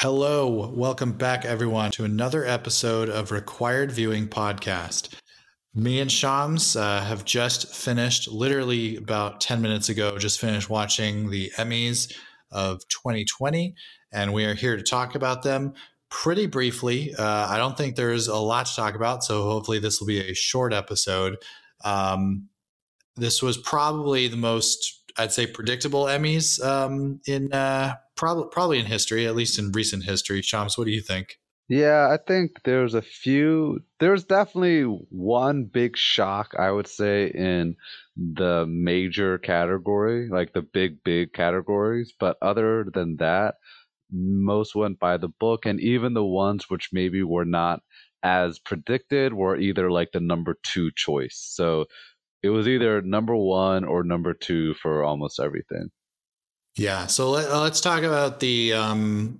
Hello, welcome back everyone to another episode of Required Viewing Podcast. Me and Shams have just finished, literally about 10 minutes ago, just finished watching the Emmys of 2020, and we are here to talk about them pretty briefly. I don't think there's a lot to talk about, so hopefully this will be a short episode. This was probably the most, I'd say, predictable Emmys probably in history, at least in recent history. Shams, what do you think? Yeah, I think there's a few. There's definitely one big shock, I would say, in the major category, like the big categories. But other than that, most went by the book. And even the ones which maybe were not as predicted were either like the number two choice. So it was either number one or number two for almost everything. Yeah, so let's talk about the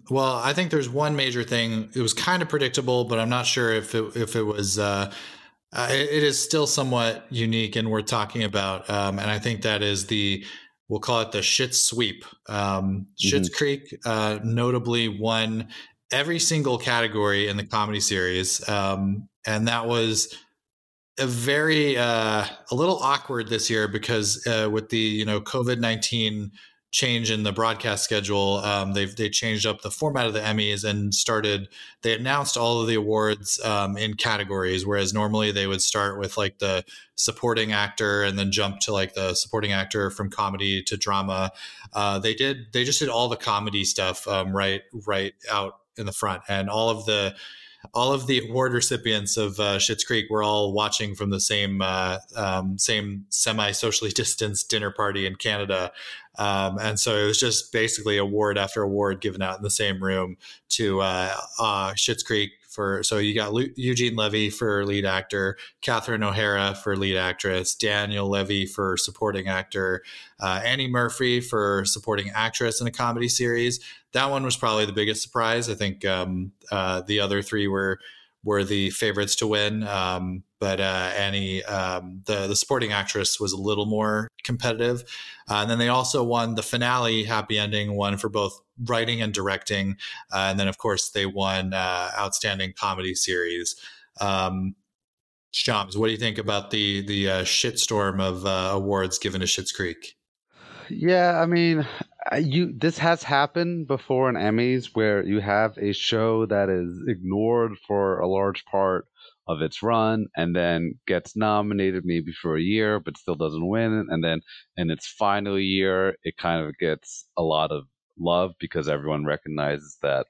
well, I think there's one major thing. It was kind of predictable, but I'm not sure if it was it is still somewhat unique and worth talking about. And I think that is we'll call it the Schitt's sweep. Schitt's Creek notably won every single category in the comedy series. And that was a very a little awkward this year because with the, COVID-19 change in the broadcast schedule, they changed up the format of the Emmys and they announced all of the awards in categories, whereas normally they would start with like the supporting actor and then jump to like the supporting actor from comedy to drama. They just did all the comedy stuff right out in the front, and all of the award recipients of Schitt's Creek were all watching from the same semi-socially distanced dinner party in Canada. And so it was just basically award after award given out in the same room to Schitt's Creek. So you got Eugene Levy for lead actor, Catherine O'Hara for lead actress, Daniel Levy for supporting actor, Annie Murphy for supporting actress in a comedy series. That one was probably the biggest surprise. I think the other three were the favorites to win. But Annie, the supporting actress, was a little more competitive. And then they also won the finale, happy ending, won for both writing and directing. And then, of course, they won outstanding comedy series. Shams, what do you think about the shitstorm of awards given to Schitt's Creek? Yeah, I mean, this has happened before in Emmys where you have a show that is ignored for a large part of its run and then gets nominated maybe for a year but still doesn't win, and then in its final year it kind of gets a lot of love because everyone recognizes that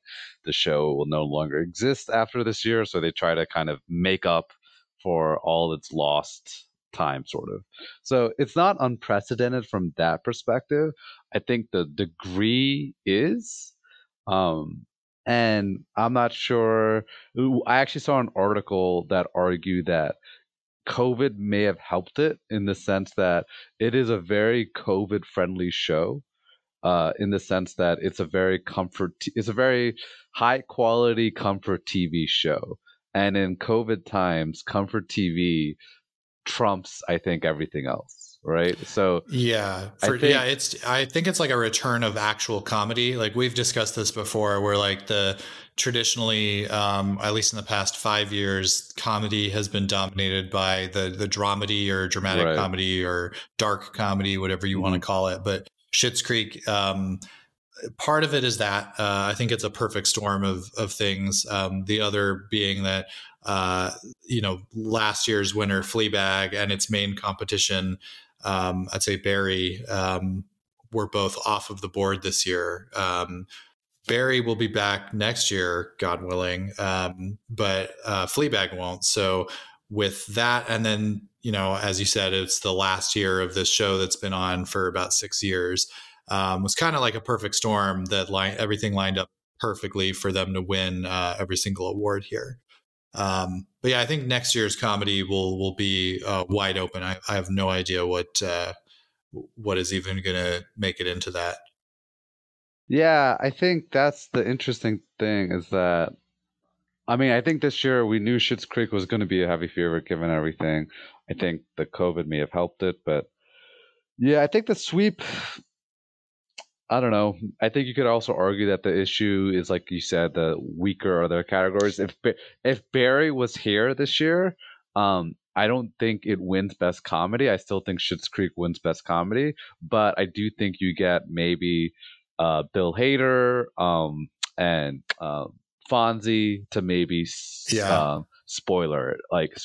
the show will no longer exist after this year, so they try to kind of make up for all its lost time, sort of. So it's not unprecedented from that perspective. I think the degree is, and I'm not sure. I actually saw an article that argued that COVID may have helped it in the sense that it is a very COVID friendly show, in the sense that it's a very high quality comfort TV show. And in COVID times, comfort TV trumps, I think, everything else, right? So yeah, I think it's like a return of actual comedy. Like we've discussed this before, where like traditionally, at least in the past 5 years, comedy has been dominated by the dramedy or dramatic comedy or dark comedy, whatever you want to call it. But Schitt's Creek, part of it is that I think it's a perfect storm of things. The other being that last year's winner Fleabag and its main competition, I'd say Barry, were both off of the board this year. Barry will be back next year, God willing, but Fleabag won't. So with that, and then as you said, it's the last year of this show that's been on for about 6 years. Was kind of like a perfect storm that everything lined up perfectly for them to win every single award here. But yeah, I think next year's comedy will be wide open. I have no idea what is even going to make it into that. Yeah, I think that's the interesting thing is that, I mean, I think this year we knew Schitt's Creek was going to be a heavy favorite given everything. I think the COVID may have helped it, but yeah, I think the sweep, I don't know. I think you could also argue that the issue is, like you said, the weaker other categories. If Barry was here this year, I don't think it wins Best Comedy. I still think Schitt's Creek wins Best Comedy, but I do think you get maybe Bill Hader and Fonzie to maybe spoiler spoiler.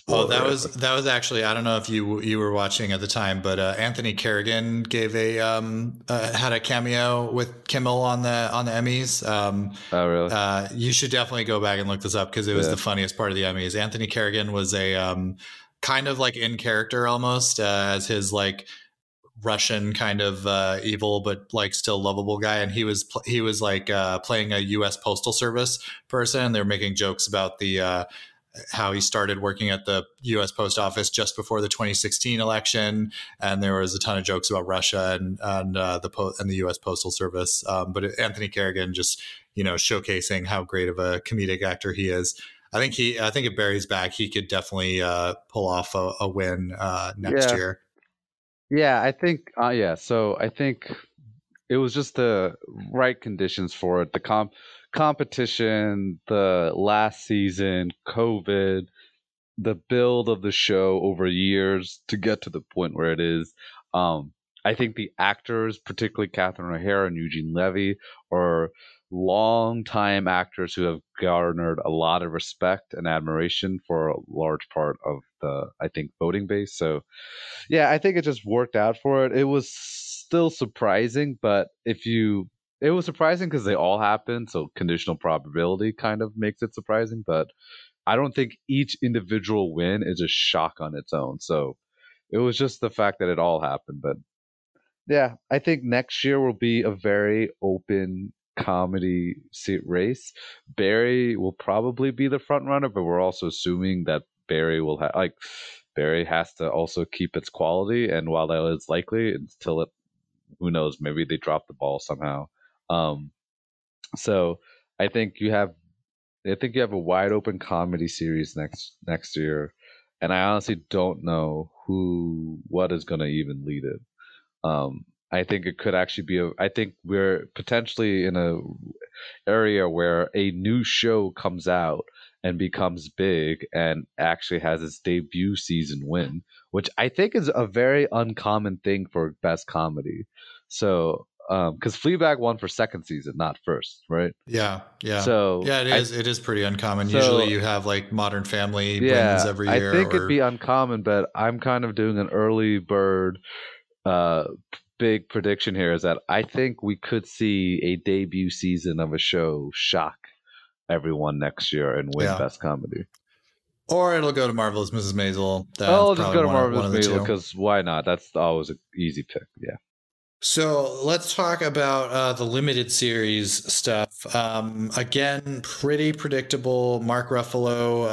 Oh, that was actually, I don't know if you were watching at the time, but Anthony Carrigan gave a had a cameo with Kimmel on the Emmys. Oh really? You should definitely go back and look this up because it was the funniest part of the Emmys. Anthony Carrigan was a kind of like in character almost as his like Russian kind of evil but like still lovable guy, and he was like playing a U.S. Postal Service person. They were making jokes about the how he started working at the U.S. Post Office just before the 2016 election, and there was a ton of jokes about Russia and the U.S. Postal Service. But Anthony Carrigan just showcasing how great of a comedic actor he is. I think if Barry's back, he could definitely pull off a win next year. Yeah, I think So I think it was just the right conditions for it. The competition, the last season, COVID, the build of the show over years to get to the point where it is. I think the actors, particularly Catherine O'Hara and Eugene Levy, are longtime actors who have garnered a lot of respect and admiration for a large part of the, I think, voting base. So, yeah, I think it just worked out for it. It was still surprising, but it was surprising because they all happened, so conditional probability kind of makes it surprising, but I don't think each individual win is a shock on its own. So it was just the fact that it all happened. But yeah, I think next year will be a very open comedy seat race. Barry will probably be the front runner, but we're also assuming that Barry has to also keep its quality, and while that is likely, until who knows, maybe they drop the ball somehow. So I think you have a wide open comedy series next year, and I honestly don't know what is going to even lead it. I think it could actually be I think we're potentially in a area where a new show comes out and becomes big and actually has its debut season win, which I think is a very uncommon thing for Best Comedy. So, because Fleabag won for second season, not first, right? Yeah. So yeah, it is pretty uncommon. So, usually you have like Modern Family wins every year. I think it'd be uncommon, but I'm kind of doing an early bird big prediction here, is that I think we could see a debut season of a show shock everyone next year and win Best Comedy. Or it'll go to Marvelous Mrs. Maisel. I'll just go to Marvelous Maisel because why not? That's always an easy pick. Yeah. So let's talk about the limited series stuff. Again, pretty predictable. Mark Ruffalo.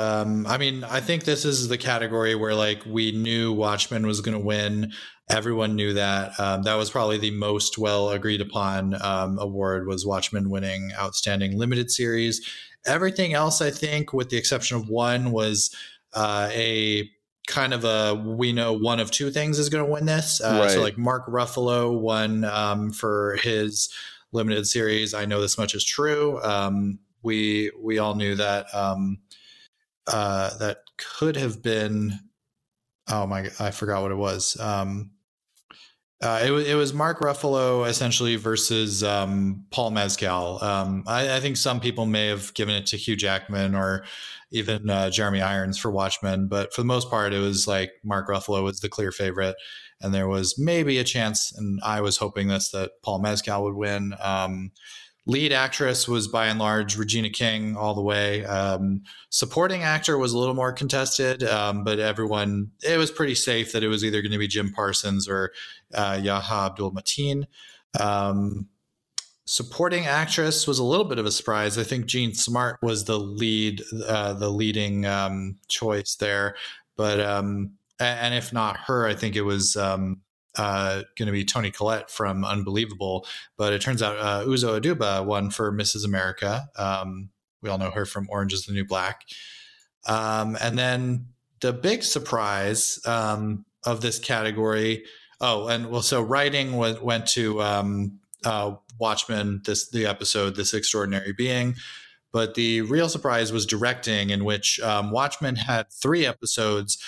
I think this is the category where like we knew Watchmen was going to win. Everyone knew that. That was probably the most well agreed upon award, was Watchmen winning Outstanding Limited Series. Everything else, I think, with the exception of one, was a kind of we know one of two things is going to win this. Right. So like Mark Ruffalo won for his limited series, I know this much is true. We all knew that. That could have been, oh my God, I forgot what it was. It was Mark Ruffalo essentially versus Paul Mescal. I think some people may have given it to Hugh Jackman or even Jeremy Irons for Watchmen, but for the most part, it was like Mark Ruffalo was the clear favorite, and there was maybe a chance, and I was hoping that Paul Mescal would win. Lead actress was by and large Regina King all the way. Supporting actor was a little more contested, but it was pretty safe that it was either going to be Jim Parsons or Yahya Abdul-Mateen. Supporting actress was a little bit of a surprise. I think Jean Smart was the leading choice there, but and if not her, I think it was going to be Toni Collette from Unbelievable, but it turns out Uzo Aduba won for Mrs. America. We all know her from Orange is the New Black. And then the big surprise of this category. Oh, and well, so writing went to Watchmen, the episode, This Extraordinary Being. But the real surprise was directing, in which Watchmen had 3 episodes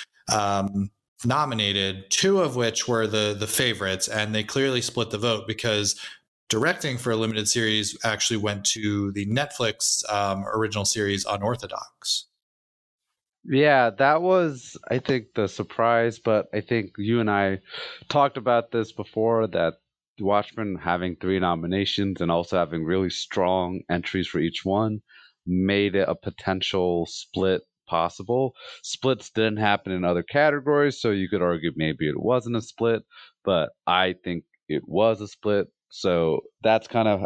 nominated, 2 of which were the favorites, and they clearly split the vote because directing for a limited series actually went to the Netflix original series Unorthodox. Yeah, that was, I think, the surprise. But I think you and I talked about this before, that Watchmen having 3 nominations and also having really strong entries for each one made it a potential split possible. Splits didn't happen in other categories, so you could argue maybe it wasn't a split, but I think it was a split. So that's kind of,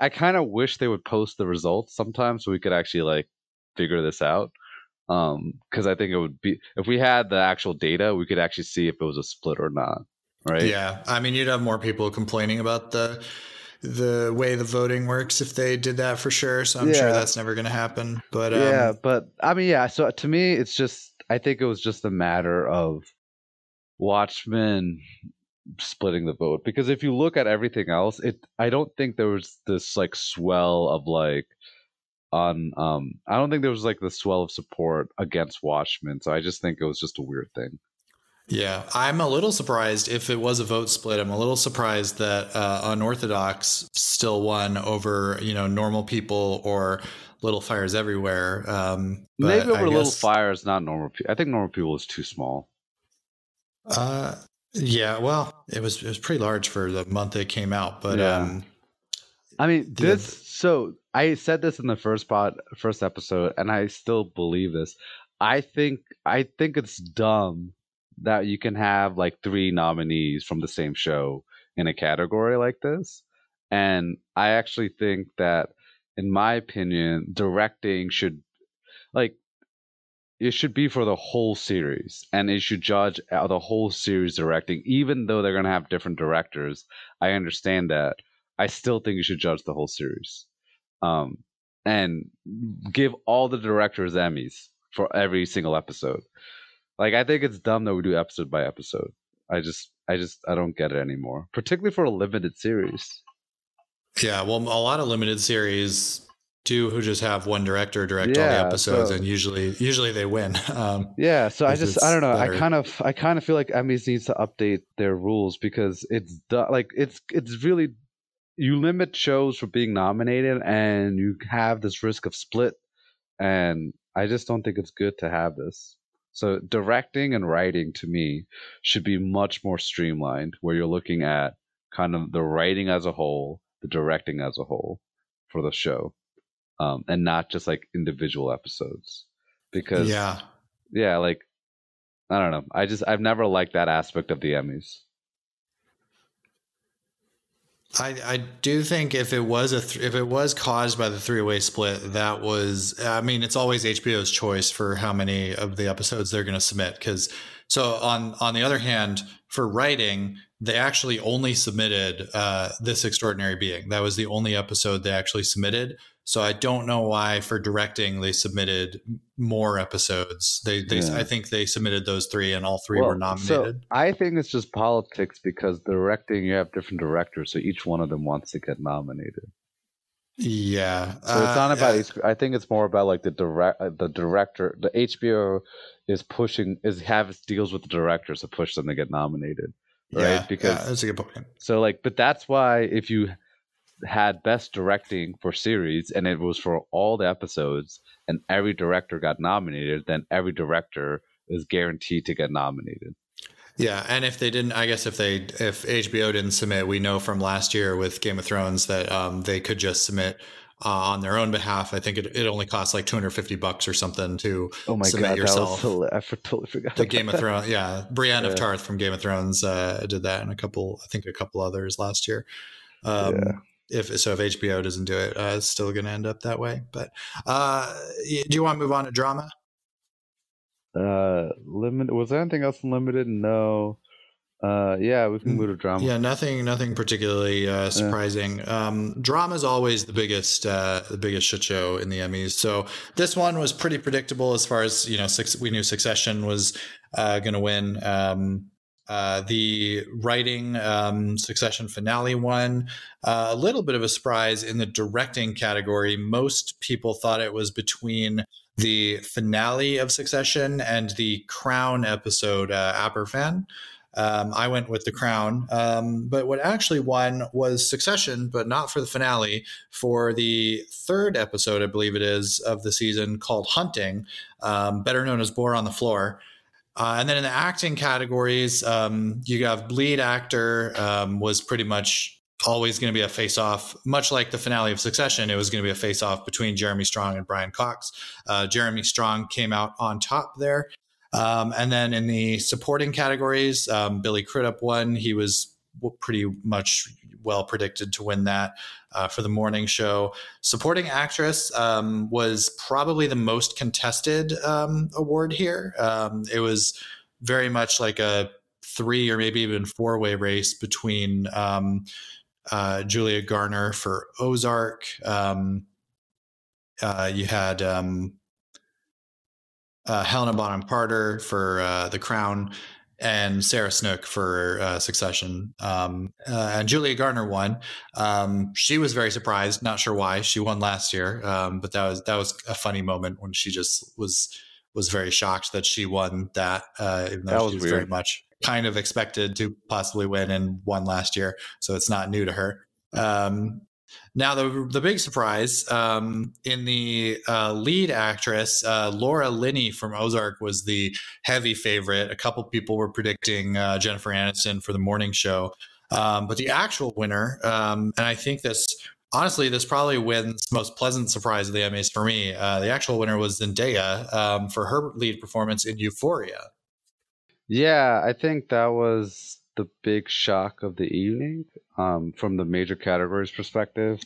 I kind of wish they would post the results sometimes so we could actually like figure this out. Because I think it would be, if we had the actual data, we could actually see if it was a split or not. Right. Yeah. I mean, you'd have more people complaining about the way the voting works if they did that, for sure. So I'm sure that's never going to happen. But yeah, but I mean, yeah. So to me, it's just, I think it was just a matter of Watchmen splitting the vote, because if you look at everything else, I don't think there was this like swell of like I don't think there was like the swell of support against Watchmen. So I just think it was just a weird thing. Yeah, I'm a little surprised if it was a vote split. I'm a little surprised that Unorthodox still won over, Normal People or Little Fires Everywhere. Maybe over Little Fires, not Normal People. I think Normal People is too small. Yeah, well, it was pretty large for the month it came out, but yeah. I mean, so I said this in the first episode, and I still believe this. I think it's dumb that you can have like 3 nominees from the same show in a category like this. And I actually think that, in my opinion, directing should, like, it should be for the whole series, and it should judge the whole series directing, even though they're going to have different directors. I understand that. I still think you should judge the whole series, and give all the directors Emmys for every single episode. Like, I think it's dumb that we do episode by episode. I don't get it anymore, particularly for a limited series. Yeah, well, a lot of limited series who just have one director direct all the episodes, and usually they win. So I don't know. Better. I kind of feel like Emmys needs to update their rules, because it's really, you limit shows for being nominated, and you have this risk of split. And I just don't think it's good to have this. So directing and writing, to me, should be much more streamlined, where you're looking at kind of the writing as a whole, the directing as a whole for the show. And not just like individual episodes, because like, I don't know. I've never liked that aspect of the Emmys. I do think if it was if it was caused by the 3-way split, that was, I mean, it's always HBO's choice for how many of the episodes they're going to submit. So on the other hand, for writing, they actually only submitted This Extraordinary Being. That was the only episode they actually submitted. So I don't know why for directing they submitted more episodes. I think they submitted those 3, and all 3 were nominated. So I think it's just politics, because directing, you have different directors, so each one of them wants to get nominated. Yeah. So it's not about I think it's more about like the director. The HBO deals with the directors to push them to get nominated, right? Yeah, because that's a good point. So like, but that's why if you had best directing for series, and it was for all the episodes, and every director got nominated, then every director is guaranteed to get nominated. Yeah, and if they didn't, I guess if HBO didn't submit, we know from last year with Game of Thrones that they could just submit on their own behalf. I think it only costs like $250 or something to submit yourself. I totally forgot. The Game of Thrones, yeah, Brienne of Tarth from Game of Thrones did that, and a couple others last year. If HBO doesn't do it, it's still going to end up that way. But do you want to move on to drama? Was there anything else in limited? No. We can move to drama. Yeah, nothing particularly surprising. Yeah. Drama is always the biggest shit show in the Emmys. So this one was pretty predictable as far as we knew Succession was going to win. The writing Succession finale won. A little bit of a surprise in the directing category. Most people thought it was between the finale of Succession and the Crown episode, Aberfan. I went with The Crown, but what actually won was Succession, but not for the finale, for the third episode, I believe it is, of the season called Hunting, better known as Bore on the Floor. And then in the acting categories, you have lead actor was pretty much always going to be a face-off, much like the finale of Succession. It was going to be a face-off between Jeremy Strong and Brian Cox. Jeremy Strong came out on top there. And then in the supporting categories, Billy Crudup won. He was pretty much well predicted to win that for The Morning Show. Supporting actress was probably the most contested award here. It was very much like a 3 or maybe even 4-way race between Julia Garner for Ozark. You had... Helena Bonham Carter for The Crown and Sarah Snook for Succession. And Julia Garner won. She was very surprised. Not sure why. She won last year. But that was a funny moment when she just was very shocked that she won that. Even though she was very much kind of expected to possibly win and won last year. So it's not new to her. Now, the big surprise in the lead actress, Laura Linney from Ozark was the heavy favorite. A couple people were predicting Jennifer Aniston for The Morning Show. But the actual winner, and I think this probably wins most pleasant surprise of the Emmys for me. The actual winner was Zendaya for her lead performance in Euphoria. Yeah, I think that was the big shock of the evening from the major categories perspective.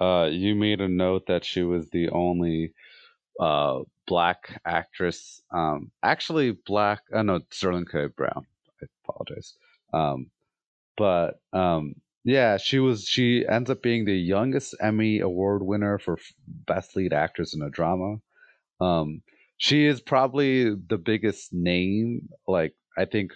You made a note that she was the only black actress, Sterling K. Brown. I apologize. Yeah, she ends up being the youngest Emmy Award winner for Best Lead Actress in a Drama. She is probably the biggest name, like, I think,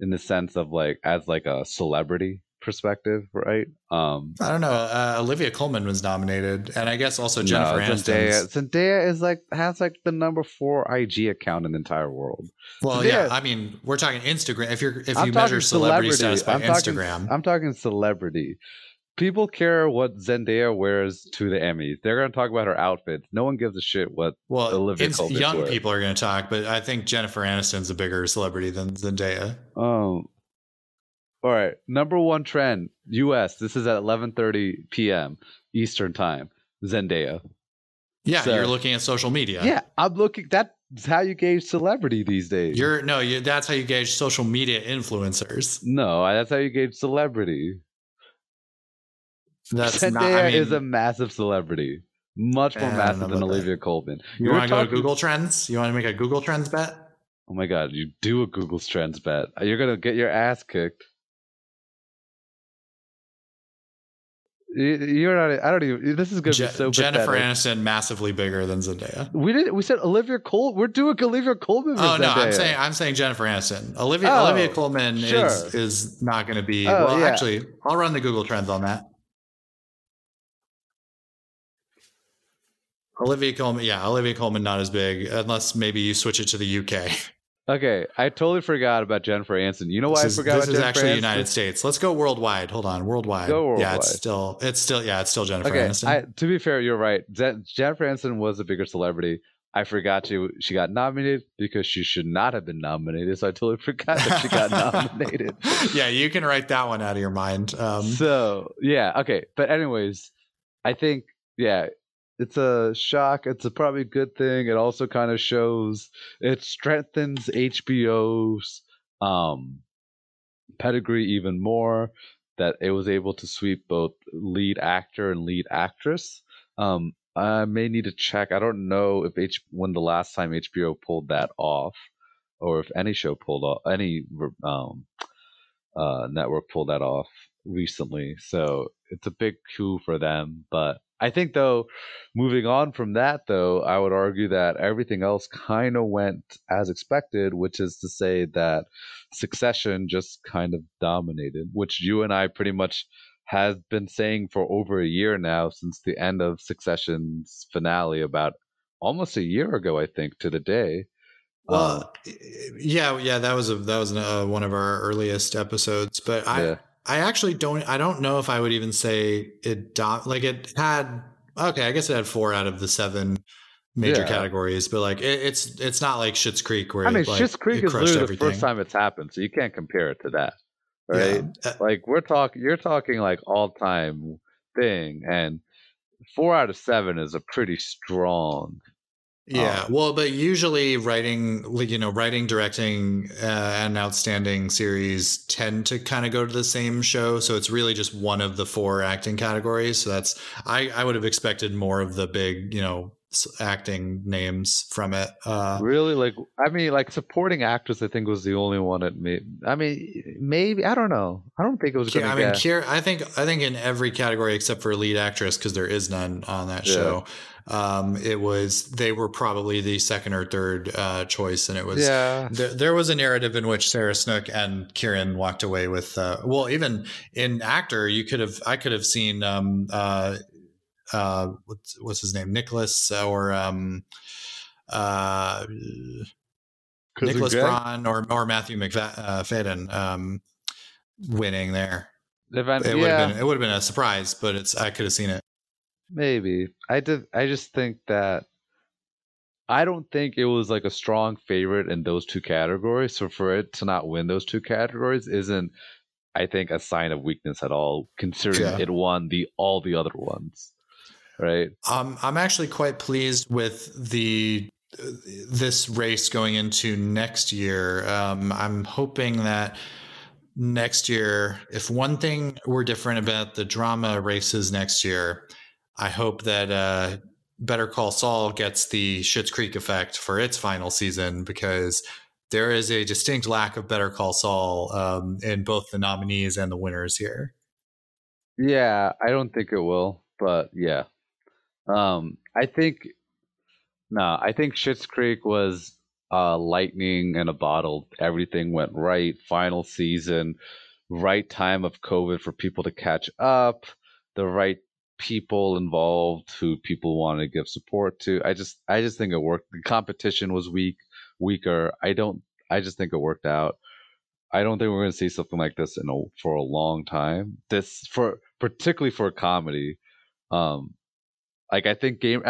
in the sense of like as like a celebrity perspective, right? I don't know. Olivia Colman was nominated, and I guess also Jennifer Aniston. Zendaya is has the number 4 IG account in the entire world. Well, Zendaya, yeah, I mean we're talking Instagram. If you measure celebrity status by Instagram, I'm talking celebrity. People care what Zendaya wears to the Emmys. They're going to talk about her outfits. No one gives a shit what Olivia Colman wears. Young people are going to talk, but I think Jennifer Aniston's a bigger celebrity than Zendaya. All right. Number 1 trend, U.S. This is at 11:30 p.m. Eastern time. Zendaya. Yeah, so, you're looking at social media. Yeah, I'm looking. That's how you gauge celebrity these days. That's how you gauge social media influencers. No, that's how you gauge celebrity. Zendaya is a massive celebrity, much more massive than Olivia Colman. You want to go to Google Trends? You want to make a Google Trends bet? Oh my God, you do a Google Trends bet. You're going to get your ass kicked. This is going to be so Jennifer pathetic. Aniston massively bigger than Zendaya. We said Olivia Colman. We're doing Olivia Colman with Zendaya. No, I'm saying Jennifer Aniston. Olivia Colman is not going to be. Actually, I'll run the Google Trends on that. Olivia Colman not as big, unless maybe you switch it to the UK. Okay, I totally forgot about Jennifer Aniston. You know why I forgot about Jennifer Aniston? This is actually the United States. Let's go worldwide. Hold on, worldwide. Go worldwide. Yeah, it's still Jennifer Aniston. To be fair, you're right. Jennifer Aniston was a bigger celebrity. I forgot she got nominated because she should not have been nominated. So I totally forgot that she got nominated. Yeah, you can write that one out of your mind. Okay. But anyways, I think, yeah, it's a shock. It's probably a good thing. It also kind of shows it strengthens HBO's pedigree even more that it was able to sweep both lead actor and lead actress. I may need to check. I don't know if when the last time HBO pulled that off, or if any show pulled off, any network pulled that off recently. So it's a big coup for them, but I think, though, moving on from that, though, I would argue that everything else kind of went as expected, which is to say that Succession just kind of dominated, which you and I pretty much has been saying for over a year now, since the end of Succession's finale about almost a year ago, I think, to the day. Well, yeah, that was one of our earliest episodes, but yeah. I actually don't know if I would even say it I guess it had 4 out of the 7 major categories, but like it's not like Schitt's Creek where Schitt's Creek is literally everything. The first time it's happened, so you can't compare it to that, right? Yeah. Like you're talking like all-time thing, and 4 out of 7 is a pretty strong. Yeah, well, but usually writing, directing, and outstanding series tend to kind of go to the same show. So it's really just one of the 4 acting categories. So that's, I would have expected more of the big, acting names from it. Really? Supporting actress, I think, was the only one that maybe, I don't know. I don't think it was going to get... I think in every category except for lead actress, because there is none on that show. They were probably the second or third choice, and it was there was a narrative in which Sarah Snook and Kieran walked away with even in actor I could have seen what's his name, Nicholas or Nicholas Braun or Matthew McFadden winning there. It would have been a surprise, but I could have seen it. Maybe. I just think that I don't think it was like a strong favorite in those 2 categories. So for it to not win those 2 categories isn't, I think, a sign of weakness at all, considering it won all the other ones. Right. I'm actually quite pleased with this race going into next year. I'm hoping that next year, if one thing were different about the drama races next year, I hope that Better Call Saul gets the Schitt's Creek effect for its final season, because there is a distinct lack of Better Call Saul in both the nominees and the winners here. Yeah, I don't think it will, but yeah. I think Schitt's Creek was lightning in a bottle. Everything went right. Final season, right time of COVID for people to catch up, the right people involved who people want to give support to. I just think it worked. The competition was weaker. I just think it worked out. I don't think we're going to see something like this for a long time. Particularly for a comedy. I think Game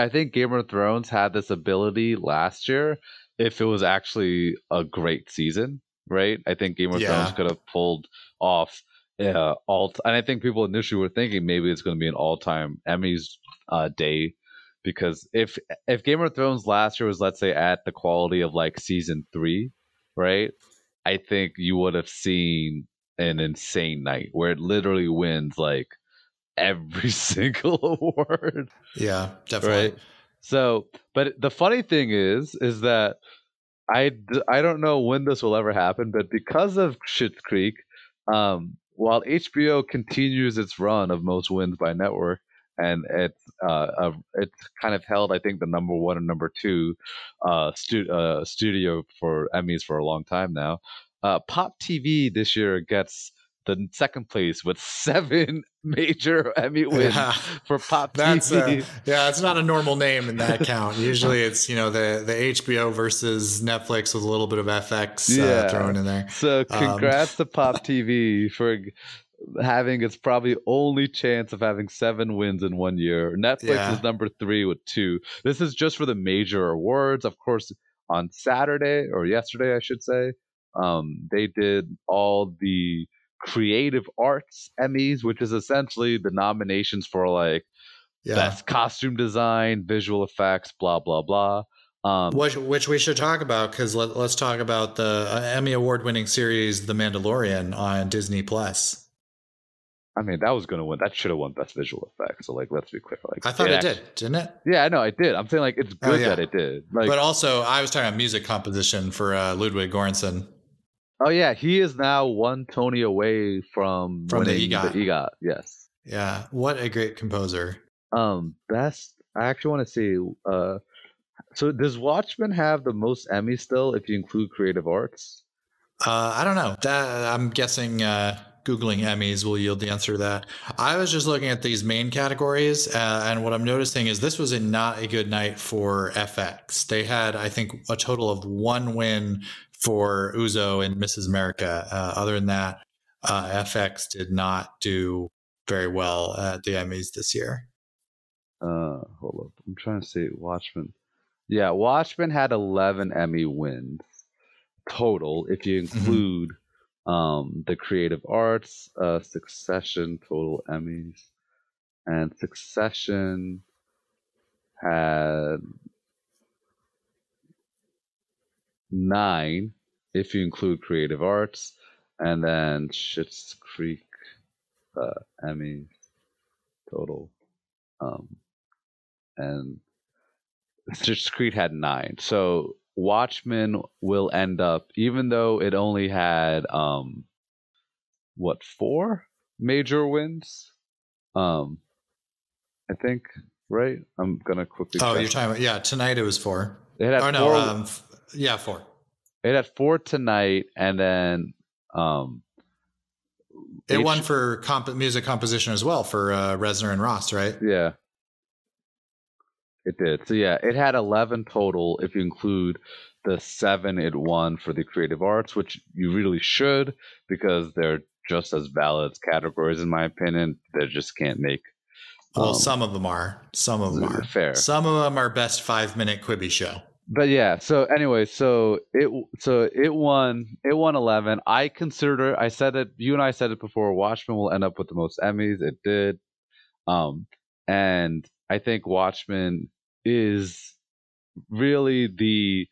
of Thrones had this ability last year if it was actually a great season, right? I think Game of Thrones could have pulled off and I think people initially were thinking maybe it's going to be an all-time Emmys day, because if Game of Thrones last year was, let's say, at the quality of like season 3, right? I think you would have seen an insane night where it literally wins like every single award. Yeah, definitely. Right? So, but the funny thing is that I don't know when this will ever happen, but because of Schitt's Creek, while HBO continues its run of most wins by network, and it's kind of held, I think, the number 1 and number 2 studio for Emmys for a long time now, Pop TV this year gets the second place with 7 major Emmy wins for Pop TV. It's not a normal name in that count. Usually it's, the HBO versus Netflix with a little bit of FX thrown in there. So congrats to Pop TV for having its probably only chance of having 7 wins in one year. Netflix is number 3 with 2. This is just for the major awards. Of course, on Saturday, or yesterday, I should say, they did all the Creative Arts Emmys, which is essentially the nominations for like best costume design, visual effects, blah blah blah. Which we should talk about, because let's talk about the Emmy award-winning series The Mandalorian on Disney Plus. I mean, that was going to win. That should have won best visual effects. So, let's be clear. I thought it did, didn't it? Yeah, I know it did. I'm saying it's good that it did. But also, I was talking about music composition for Ludwig Göransson. Oh yeah, he is now 1 Tony away from the EGOT. Yes. Yeah, what a great composer. Best. I actually want to see. So does Watchmen have the most Emmys still, if you include creative arts? I don't know. I'm guessing Googling Emmys will yield the answer to that. I was just looking at these main categories, and what I'm noticing is this was not a good night for FX. They had, I think, a total of one win for Uzo and Mrs. America. Other than that, FX did not do very well at the Emmys this year. Hold up. I'm trying to see Watchmen. Yeah, Watchmen had 11 Emmy wins total, if you include the creative arts, Succession, total Emmys. And Succession had 9, if you include creative arts. And then Schitt's Creek, Emmys total. And Schitt's Creek had 9. So Watchmen will end up, even though it only had 4 major wins, I think, right? I'm gonna quickly. Oh, you're talking about, yeah. Tonight it was 4. It had 4. Yeah, 4. It had 4 tonight, and then it won for music composition as well for Reznor and Ross, right? Yeah. It did. So yeah, it had 11 total if you include the 7 it won for the creative arts, which you really should, because they're just as valid as categories, in my opinion. They just can't make. Well, some of them are. Some of them are fair. Some of them are best 5-minute Quibi show. But yeah. So anyway, so it won 11. I considered. I said it. You and I said it before. Watchmen will end up with the most Emmys. It did. And I think Watchmen is really the,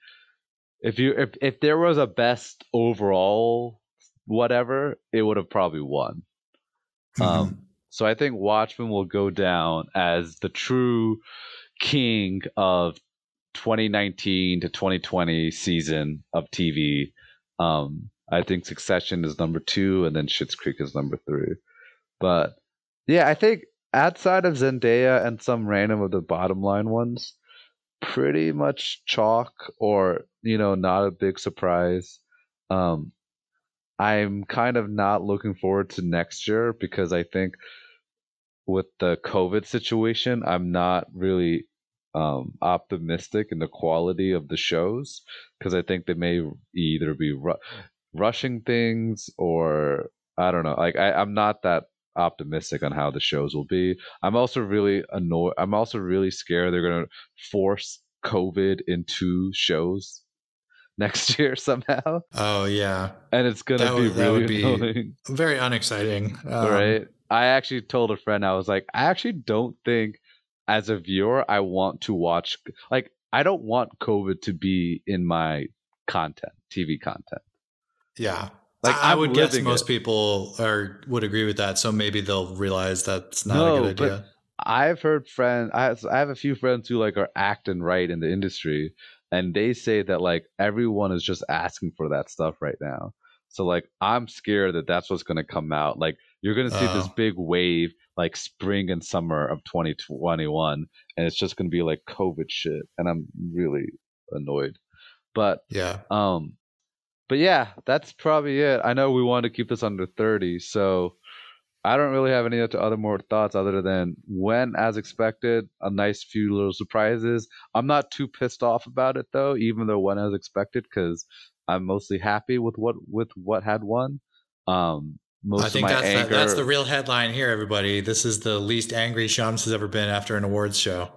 if there was a best overall whatever, it would have probably won. So I think Watchmen will go down as the true king of 2019 to 2020 season of TV. I think Succession is number 2, and then Schitt's Creek is number 3. But yeah, I think outside of Zendaya and some random of the bottom line ones, pretty much chalk, or, you know, not a big surprise. I'm kind of not looking forward to next year, because I think with the COVID situation, I'm not really optimistic in the quality of the shows, because I think they may either be rushing things, or I don't know. Like I'm not that optimistic on how the shows will be. I'm also really scared they're going to force COVID into shows next year somehow. Oh yeah, and it's going to be really annoying. Very unexciting. Right. I actually told a friend, I was like, I actually don't think as a viewer I want to watch. Like, I don't want COVID to be in my content, TV content. Yeah. Like, I would guess most people would agree with that, so maybe they'll realize that's not a good idea. I've heard I have a few friends who like are acting right in the industry, and they say that like everyone is just asking for that stuff right now. So like I'm scared that that's what's going to come out. Like you're going to see this big wave like spring and summer of 2021, and it's just going to be like COVID shit, and I'm really annoyed. But yeah. But yeah, that's probably it. I know we want to keep this under 30, so I don't really have any other more thoughts other than when, as expected, a nice few little surprises. I'm not too pissed off about it though, even though one as expected, because I'm mostly happy with what had won. I think that's the real headline here, everybody. This is the least angry Shams has ever been after an awards show.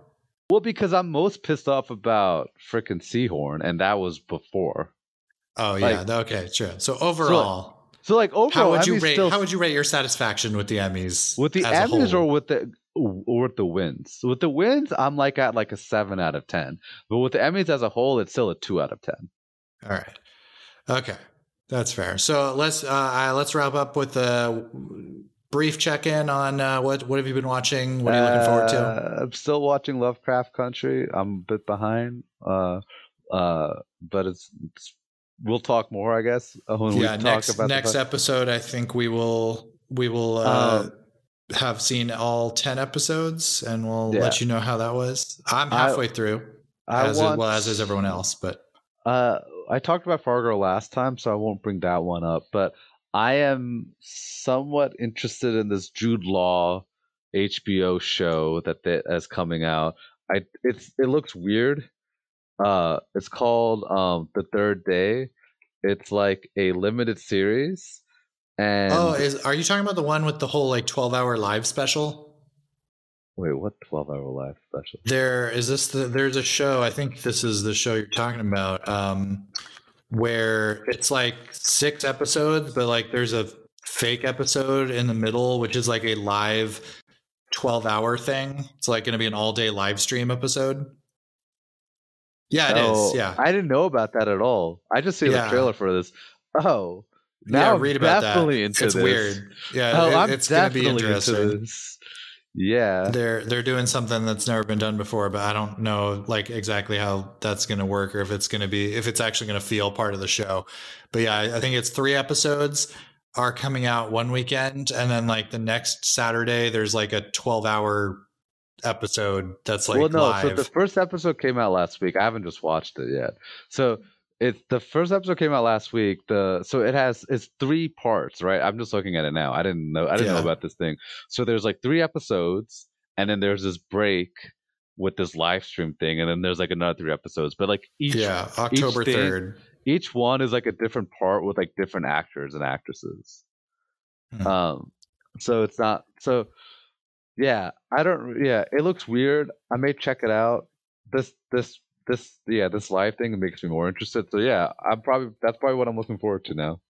Well, because I'm most pissed off about frickin' Seahorn, and that was before. Oh yeah. Like, okay. Sure. So overall, how would you rate your satisfaction with the Emmys? With the Emmys or with the wins? With the wins, I'm like at like a 7 out of 10. But with the Emmys as a whole, it's still a 2 out of 10. All right. Okay, that's fair. So let's wrap up with a brief check-in on what have you been watching? What are you looking forward to? I'm still watching Lovecraft Country. I'm a bit behind, but it's we'll talk more, I guess, when we talk about next episode. I think we will have seen all 10 episodes, and we'll let you know how that was. I'm halfway through, as is everyone else. But I talked about Fargo last time, so I won't bring that one up. But I am somewhat interested in this Jude Law HBO show that is coming out. It looks weird. It's called The Third Day. It's like a limited series. And are you talking about the one with the whole like 12-hour live special? Wait, what 12-hour live special? There's a show. I think this is the show you're talking about. Where it's like 6 episodes, but like there's a fake episode in the middle, which is like a live 12-hour thing. It's like going to be an all-day live stream episode. Yeah, it is. Yeah, I didn't know about that at all. I just see the trailer for this. Oh, now read about definitely that. Into it's this. Weird. Yeah, it's going to be interesting. Yeah, they're doing something that's never been done before, but I don't know like exactly how that's going to work or if it's actually going to feel part of the show. But yeah, I think it's 3 episodes are coming out one weekend, and then like the next Saturday there's like a 12-hour episode that's like live. So the first episode came out last week. I haven't just watched it yet. So the first episode came out last week. It's 3 parts, right? I'm just looking at it now. I didn't know about this thing. So there's like 3 episodes, and then there's this break with this live stream thing, and then there's like another 3 episodes. But like October 3rd. Each one is like a different part with like different actors and actresses. Hmm. So it's not so. Yeah, it looks weird. I may check it out. This live thing makes me more interested. So yeah, that's probably what I'm looking forward to now.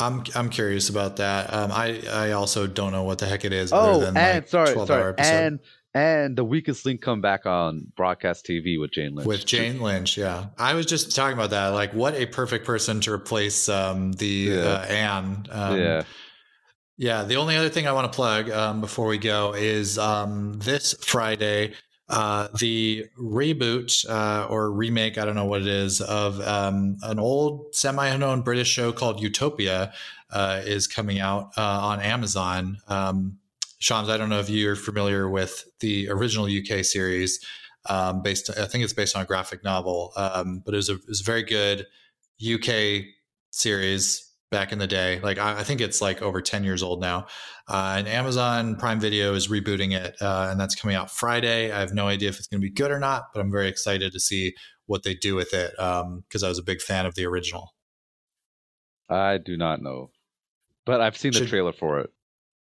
I'm curious about that. I also don't know what the heck it is. Oh, than and like sorry, and The Weakest Link come back on broadcast TV with Jane Lynch. Yeah, I was just talking about that. Like, what a perfect person to replace Anne. Yeah. The only other thing I want to plug before we go is this Friday. The reboot or remake, I don't know what it is, of an old semi-known British show called Utopia is coming out on Amazon. Shams, I don't know if you're familiar with the original UK series. I think it's based on a graphic novel, but it was a very good UK series back in the day. Like I think it's like over 10 years old now. And Amazon Prime Video is rebooting it, and that's coming out Friday. I have no idea if it's going to be good or not, but I'm very excited to see what they do with it because I was a big fan of the original. I do not know, but I've seen the trailer for it.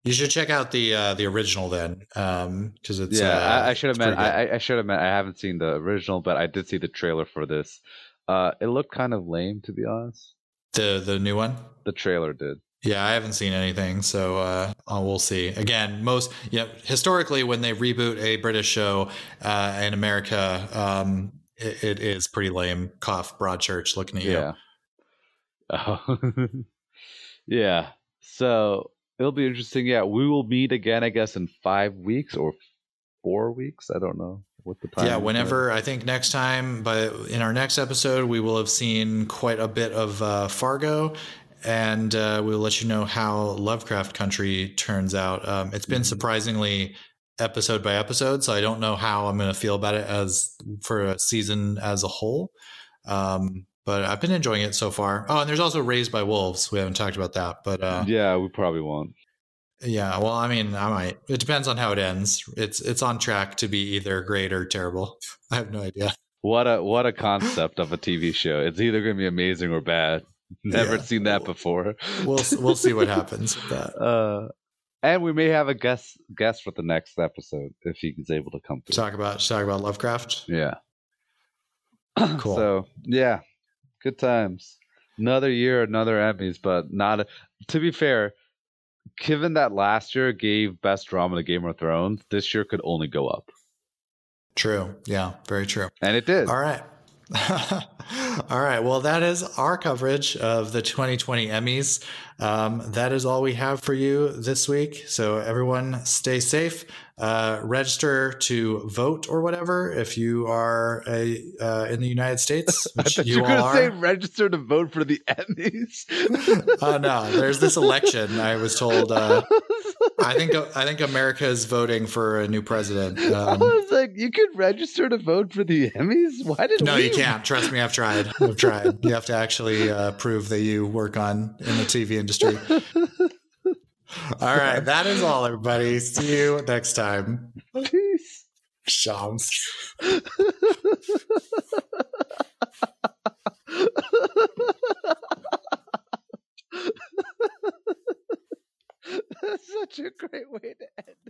You should check out the original then, because it's I should have meant I haven't seen the original, but I did see the trailer for this. It looked kind of lame, to be honest. The new one? The trailer did. Yeah, I haven't seen anything, so we'll see. Again, historically, when they reboot a British show in America, it is pretty lame. Cough, Broadchurch, looking at you. Oh. Yeah, so it'll be interesting. Yeah, we will meet again, I guess, in 5 weeks or 4 weeks. I don't know what the time. Yeah, whenever I think next time, but in our next episode, we will have seen quite a bit of Fargo. And we'll let you know how Lovecraft Country turns out. It's been surprisingly episode by episode, so I don't know how I'm going to feel about it as for a season as a whole. But I've been enjoying it so far. Oh, and there's also Raised by Wolves. We haven't talked about that, but yeah, we probably won't. Yeah, well, I mean, I might. It depends on how it ends. It's on track to be either great or terrible. I have no idea. What a concept of a TV show! It's either going to be amazing or bad. Never seen that before. We'll see what happens with that. And we may have a guest for the next episode if he's able to come through. Talk about Lovecraft. Yeah. Cool. So yeah, good times. Another year, another Emmys, but to be fair, given that last year gave best drama to Game of Thrones, this year could only go up. True. Yeah. Very true. And it did. All right. All right. Well, that is our coverage of the 2020 Emmys. That is all we have for you this week. So everyone stay safe, register to vote or whatever. If you are in the United States, which you all are. I thought you were going to say register to vote for the Emmys. Oh, no, there's this election. I was told I think America is voting for a new president. I was like, you could register to vote for the Emmys? Why didn't No, you can't. Trust me, I've tried. You have to actually prove that you work in the TV industry. All right. That is all, everybody. See you next time. Peace. Shams. That's such a great way to end.